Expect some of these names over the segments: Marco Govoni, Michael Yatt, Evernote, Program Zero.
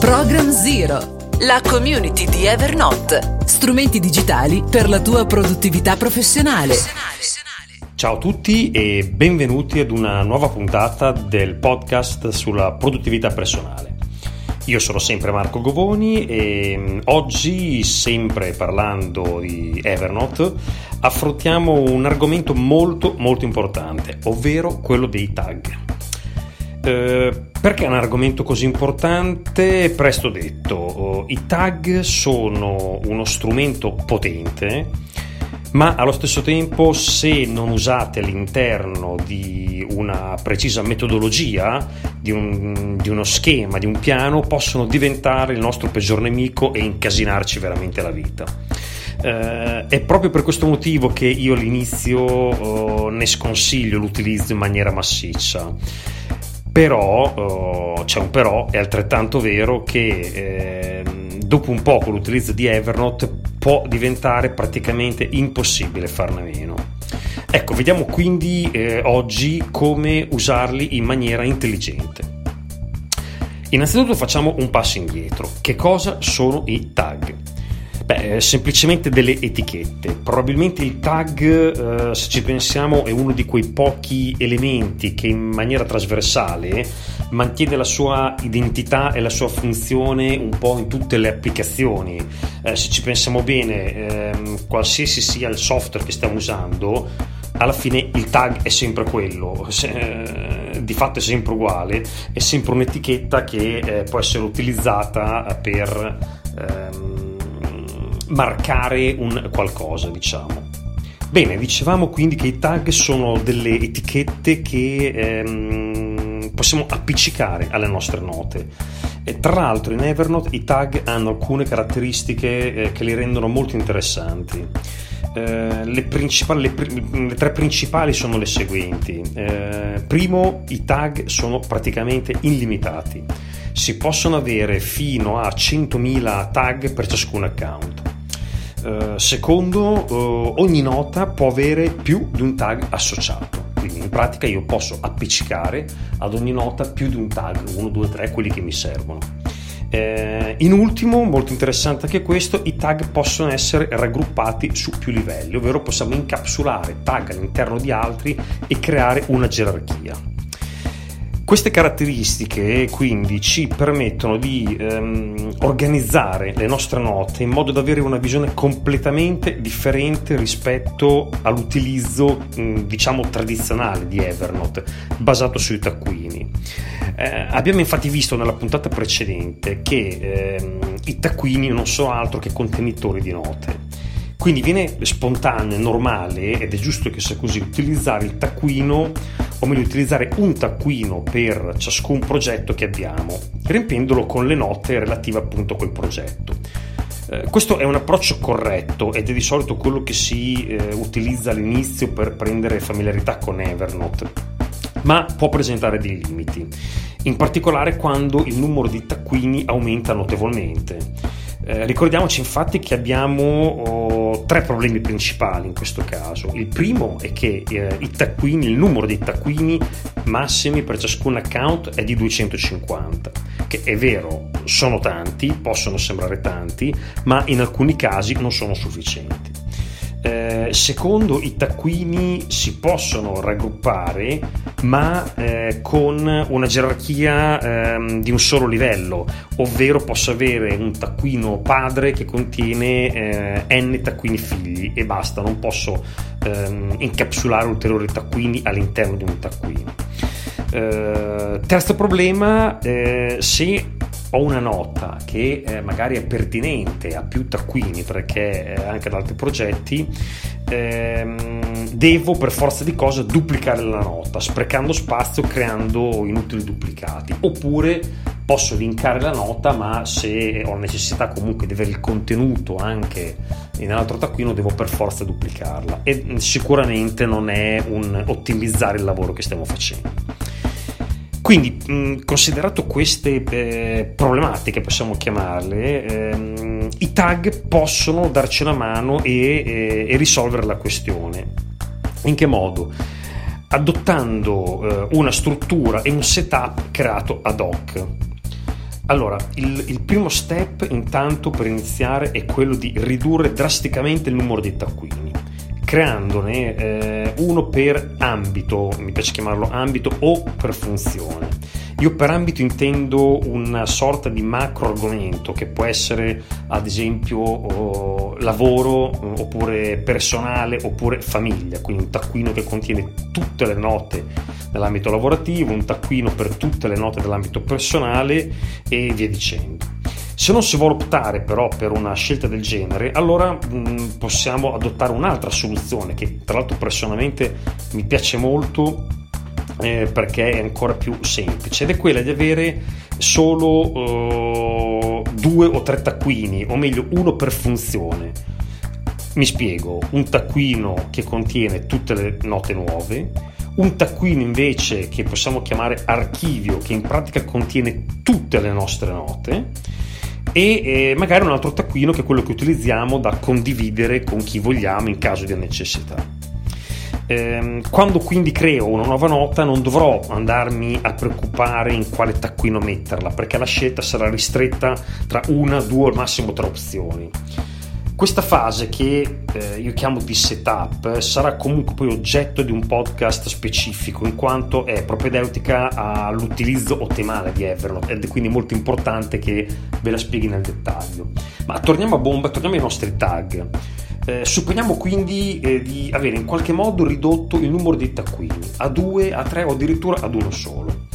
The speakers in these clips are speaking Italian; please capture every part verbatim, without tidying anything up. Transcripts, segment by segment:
Program Zero, la community di Evernote. Strumenti digitali per la tua produttività professionale. Ciao a tutti e benvenuti ad una nuova puntata del podcast sulla produttività personale. Io sono sempre Marco Govoni e oggi, sempre parlando di Evernote, affrontiamo un argomento molto molto importante, ovvero quello dei tag. Eh, perché è un argomento così importante? Presto detto, i tag sono uno strumento potente, ma allo stesso tempo, se non usate all'interno di una precisa metodologia, di, un, di uno schema, di un piano, possono diventare il nostro peggior nemico e incasinarci veramente la vita. Eh, è proprio per questo motivo che io all'inizio eh, ne sconsiglio l'utilizzo in maniera massiccia. Però, eh, c'è un però, è altrettanto vero che eh, dopo un po' con l'utilizzo di Evernote può diventare praticamente impossibile farne a meno. Ecco, vediamo quindi eh, oggi come usarli in maniera intelligente. Innanzitutto facciamo un passo indietro. Che cosa sono i tag? Beh, semplicemente delle etichette. Probabilmente il tag, eh, se ci pensiamo, è uno di quei pochi elementi che in maniera trasversale mantiene la sua identità e la sua funzione un po' in tutte le applicazioni. Eh, se ci pensiamo bene, eh, qualsiasi sia il software che stiamo usando, alla fine il tag è sempre quello, se, eh, di fatto è sempre uguale, è sempre un'etichetta che eh, può essere utilizzata per... Ehm, marcare un qualcosa, diciamo. Bene, dicevamo quindi che i tag sono delle etichette che ehm, possiamo appiccicare alle nostre note. E tra l'altro in Evernote i tag hanno alcune caratteristiche eh, che li rendono molto interessanti. Eh, le, principali, le, pri- le tre principali sono le seguenti. Eh, primo, i tag sono praticamente illimitati. Si possono avere fino a centomila tag per ciascun account. Secondo, ogni nota può avere più di un tag associato, quindi in pratica io posso appiccicare ad ogni nota più di un tag, uno, due, tre, quelli che mi servono. In ultimo, molto interessante anche questo, i tag possono essere raggruppati su più livelli, ovvero possiamo incapsulare tag all'interno di altri e creare una gerarchia. Queste caratteristiche quindi ci permettono di ehm, organizzare le nostre note in modo da avere una visione completamente differente rispetto all'utilizzo mh, diciamo tradizionale di Evernote basato sui taccuini. Eh, abbiamo infatti visto nella puntata precedente che ehm, i taccuini non sono altro che contenitori di note. Quindi viene spontaneo, normale, ed è giusto che sia così, utilizzare il taccuino, o meglio utilizzare un taccuino per ciascun progetto che abbiamo, riempiendolo con le note relative appunto a quel progetto. Eh, questo è un approccio corretto ed è di solito quello che si eh, utilizza all'inizio per prendere familiarità con Evernote, ma può presentare dei limiti, in particolare quando il numero di taccuini aumenta notevolmente. Eh, ricordiamoci infatti che abbiamo oh, tre problemi principali in questo caso. Il primo è che eh, i taccuini, il numero dei taccuini massimi per ciascun account è di duecentocinquanta, che è vero, sono tanti, possono sembrare tanti, ma in alcuni casi non sono sufficienti. Eh, secondo, i taccuini si possono raggruppare, ma eh, con una gerarchia ehm, di un solo livello, ovvero posso avere un taccuino padre che contiene eh, n taccuini figli e basta, non posso ehm, incapsulare ulteriori taccuini all'interno di un taccuino. Eh, terzo problema, eh, se ho una nota che eh, magari è pertinente a più taccuini perché eh, anche ad altri progetti, ehm, devo per forza di cosa duplicare la nota, sprecando spazio, creando inutili duplicati, oppure posso linkare la nota, ma se ho necessità comunque di avere il contenuto anche in un altro taccuino devo per forza duplicarla, e mh, sicuramente non è un ottimizzare il lavoro che stiamo facendo. Quindi, mh, considerato queste eh, problematiche, possiamo chiamarle, ehm, i tag possono darci una mano e, e, e risolvere la questione. In che modo? Adottando eh, una struttura e un setup creato ad hoc. Allora, il, il primo step intanto per iniziare è quello di ridurre drasticamente il numero dei taccuini, creandone eh, uno per ambito, mi piace chiamarlo ambito, o per funzione. Io per ambito intendo una sorta di macro argomento che può essere ad esempio oh, lavoro, oppure personale, oppure famiglia, quindi un taccuino che contiene tutte le note dell'ambito lavorativo, un taccuino per tutte le note dell'ambito personale e via dicendo. Se non si vuole optare però per una scelta del genere, allora mh, possiamo adottare un'altra soluzione che tra l'altro personalmente mi piace molto eh, perché è ancora più semplice, ed è quella di avere solo eh, due o tre taccuini, o meglio uno per funzione. Mi spiego: un taccuino che contiene tutte le note nuove, un taccuino invece che possiamo chiamare archivio, che in pratica contiene tutte le nostre note, e magari un altro taccuino che è quello che utilizziamo da condividere con chi vogliamo in caso di necessità. Quando quindi creo una nuova nota non dovrò andarmi a preoccupare in quale taccuino metterla, perché la scelta sarà ristretta tra una, due o al massimo tre opzioni. Questa fase, che eh, io chiamo di setup, sarà comunque poi oggetto di un podcast specifico, in quanto è propedeutica all'utilizzo ottimale di Evernote, ed è quindi molto importante che ve la spieghi nel dettaglio. Ma torniamo a bomba, torniamo ai nostri tag. Eh, supponiamo quindi eh, di avere in qualche modo ridotto il numero dei taccuini a due, a tre o addirittura ad uno solo.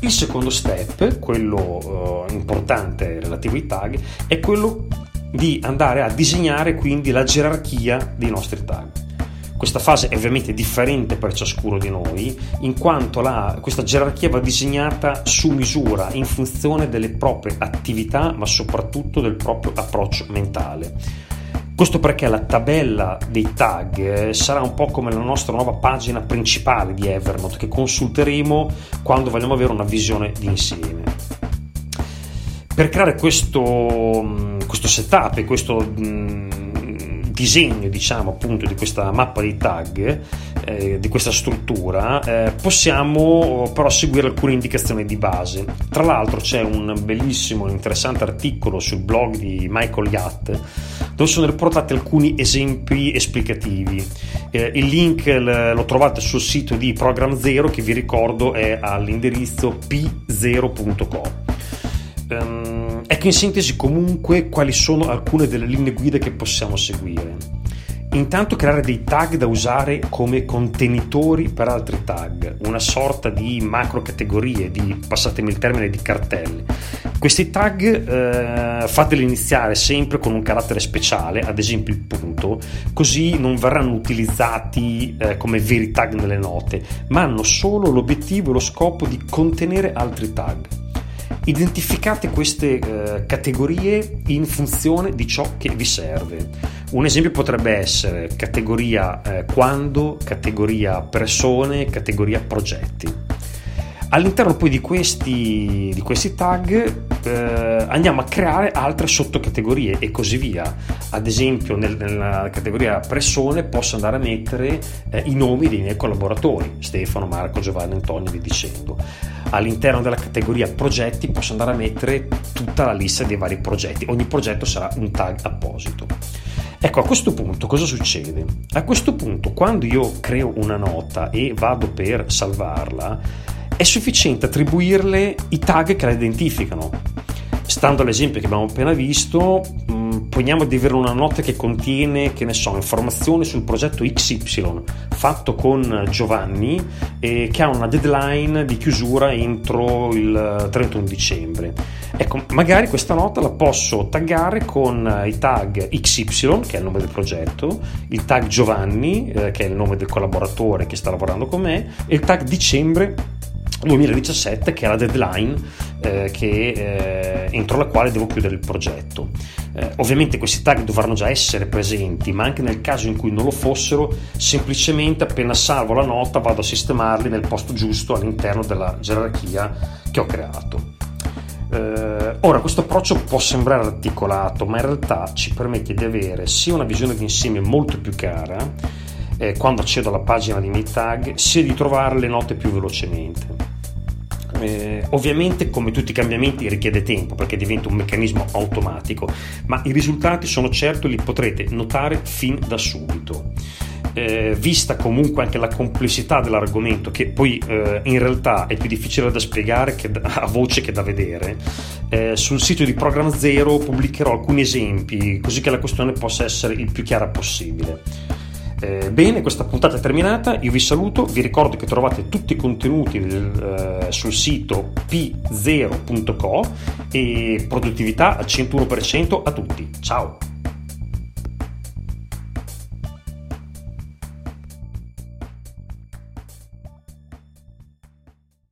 Il secondo step, quello eh, importante relativo ai tag, è quello di andare a disegnare quindi la gerarchia dei nostri tag. Questa fase è ovviamente differente per ciascuno di noi, in quanto la, questa gerarchia va disegnata su misura in funzione delle proprie attività, ma soprattutto del proprio approccio mentale. Questo perché la tabella dei tag sarà un po' come la nostra nuova pagina principale di Evernote, che consulteremo quando vogliamo avere una visione d'insieme. Per creare questo questo setup e questo mh, disegno, diciamo appunto, di questa mappa dei tag, eh, di questa struttura, eh, possiamo però seguire alcune indicazioni di base. Tra l'altro c'è un bellissimo e interessante articolo sul blog di Michael Yatt dove sono riportati alcuni esempi esplicativi. Eh, il link lo trovate sul sito di Program Zero, che vi ricordo è all'indirizzo p zero punto co. Um, ecco in sintesi comunque quali sono alcune delle linee guida che possiamo seguire. Intanto creare dei tag da usare come contenitori per altri tag, una sorta di macro categorie, di, passatemi il termine, di cartelle. Questi tag eh, fateli iniziare sempre con un carattere speciale, ad esempio il punto, così non verranno utilizzati eh, come veri tag nelle note, ma hanno solo l'obiettivo e lo scopo di contenere altri tag. Identificate queste eh, categorie in funzione di ciò che vi serve. Un esempio potrebbe essere categoria eh, quando, categoria persone, categoria progetti. All'interno poi di questi, di questi tag eh, andiamo a creare altre sottocategorie e così via. Ad esempio nel, nella categoria persone posso andare a mettere eh, i nomi dei miei collaboratori: Stefano, Marco, Giovanni, Antonio, vi dicendo. All'interno della categoria progetti posso andare a mettere tutta la lista dei vari progetti, ogni progetto sarà un tag apposito. Ecco, a questo punto cosa succede? A questo punto, quando io creo una nota e vado per salvarla, è sufficiente attribuirle i tag che la identificano. Stando all'esempio che abbiamo appena visto, poniamo di avere una nota che contiene, che ne so, informazioni sul progetto X Y fatto con Giovanni e che ha una deadline di chiusura entro il trentuno dicembre. Ecco, magari questa nota la posso taggare con i tag X Y, che è il nome del progetto, il tag Giovanni, eh, che è il nome del collaboratore che sta lavorando con me, e il tag dicembre duemiladiciassette, che è la deadline eh, che, eh, entro la quale devo chiudere il progetto. Eh, ovviamente questi tag dovranno già essere presenti, ma anche nel caso in cui non lo fossero, semplicemente appena salvo la nota vado a sistemarli nel posto giusto all'interno della gerarchia che ho creato. Eh, ora, questo approccio può sembrare articolato, ma in realtà ci permette di avere sia una visione d'insieme molto più chiara quando accedo alla pagina dei miei tag, sia di trovare le note più velocemente. eh, ovviamente come tutti i cambiamenti richiede tempo perché diventa un meccanismo automatico, ma i risultati sono certo li potrete notare fin da subito. Eh, vista comunque anche la complessità dell'argomento, che poi eh, in realtà è più difficile da spiegare che da, a voce che da vedere, eh, sul sito di Program Zero pubblicherò alcuni esempi così che la questione possa essere il più chiara possibile. Eh, bene, questa puntata è terminata, io vi saluto, vi ricordo che trovate tutti i contenuti del, eh, sul sito p zero punto co e produttività al cento uno per cento a tutti, ciao!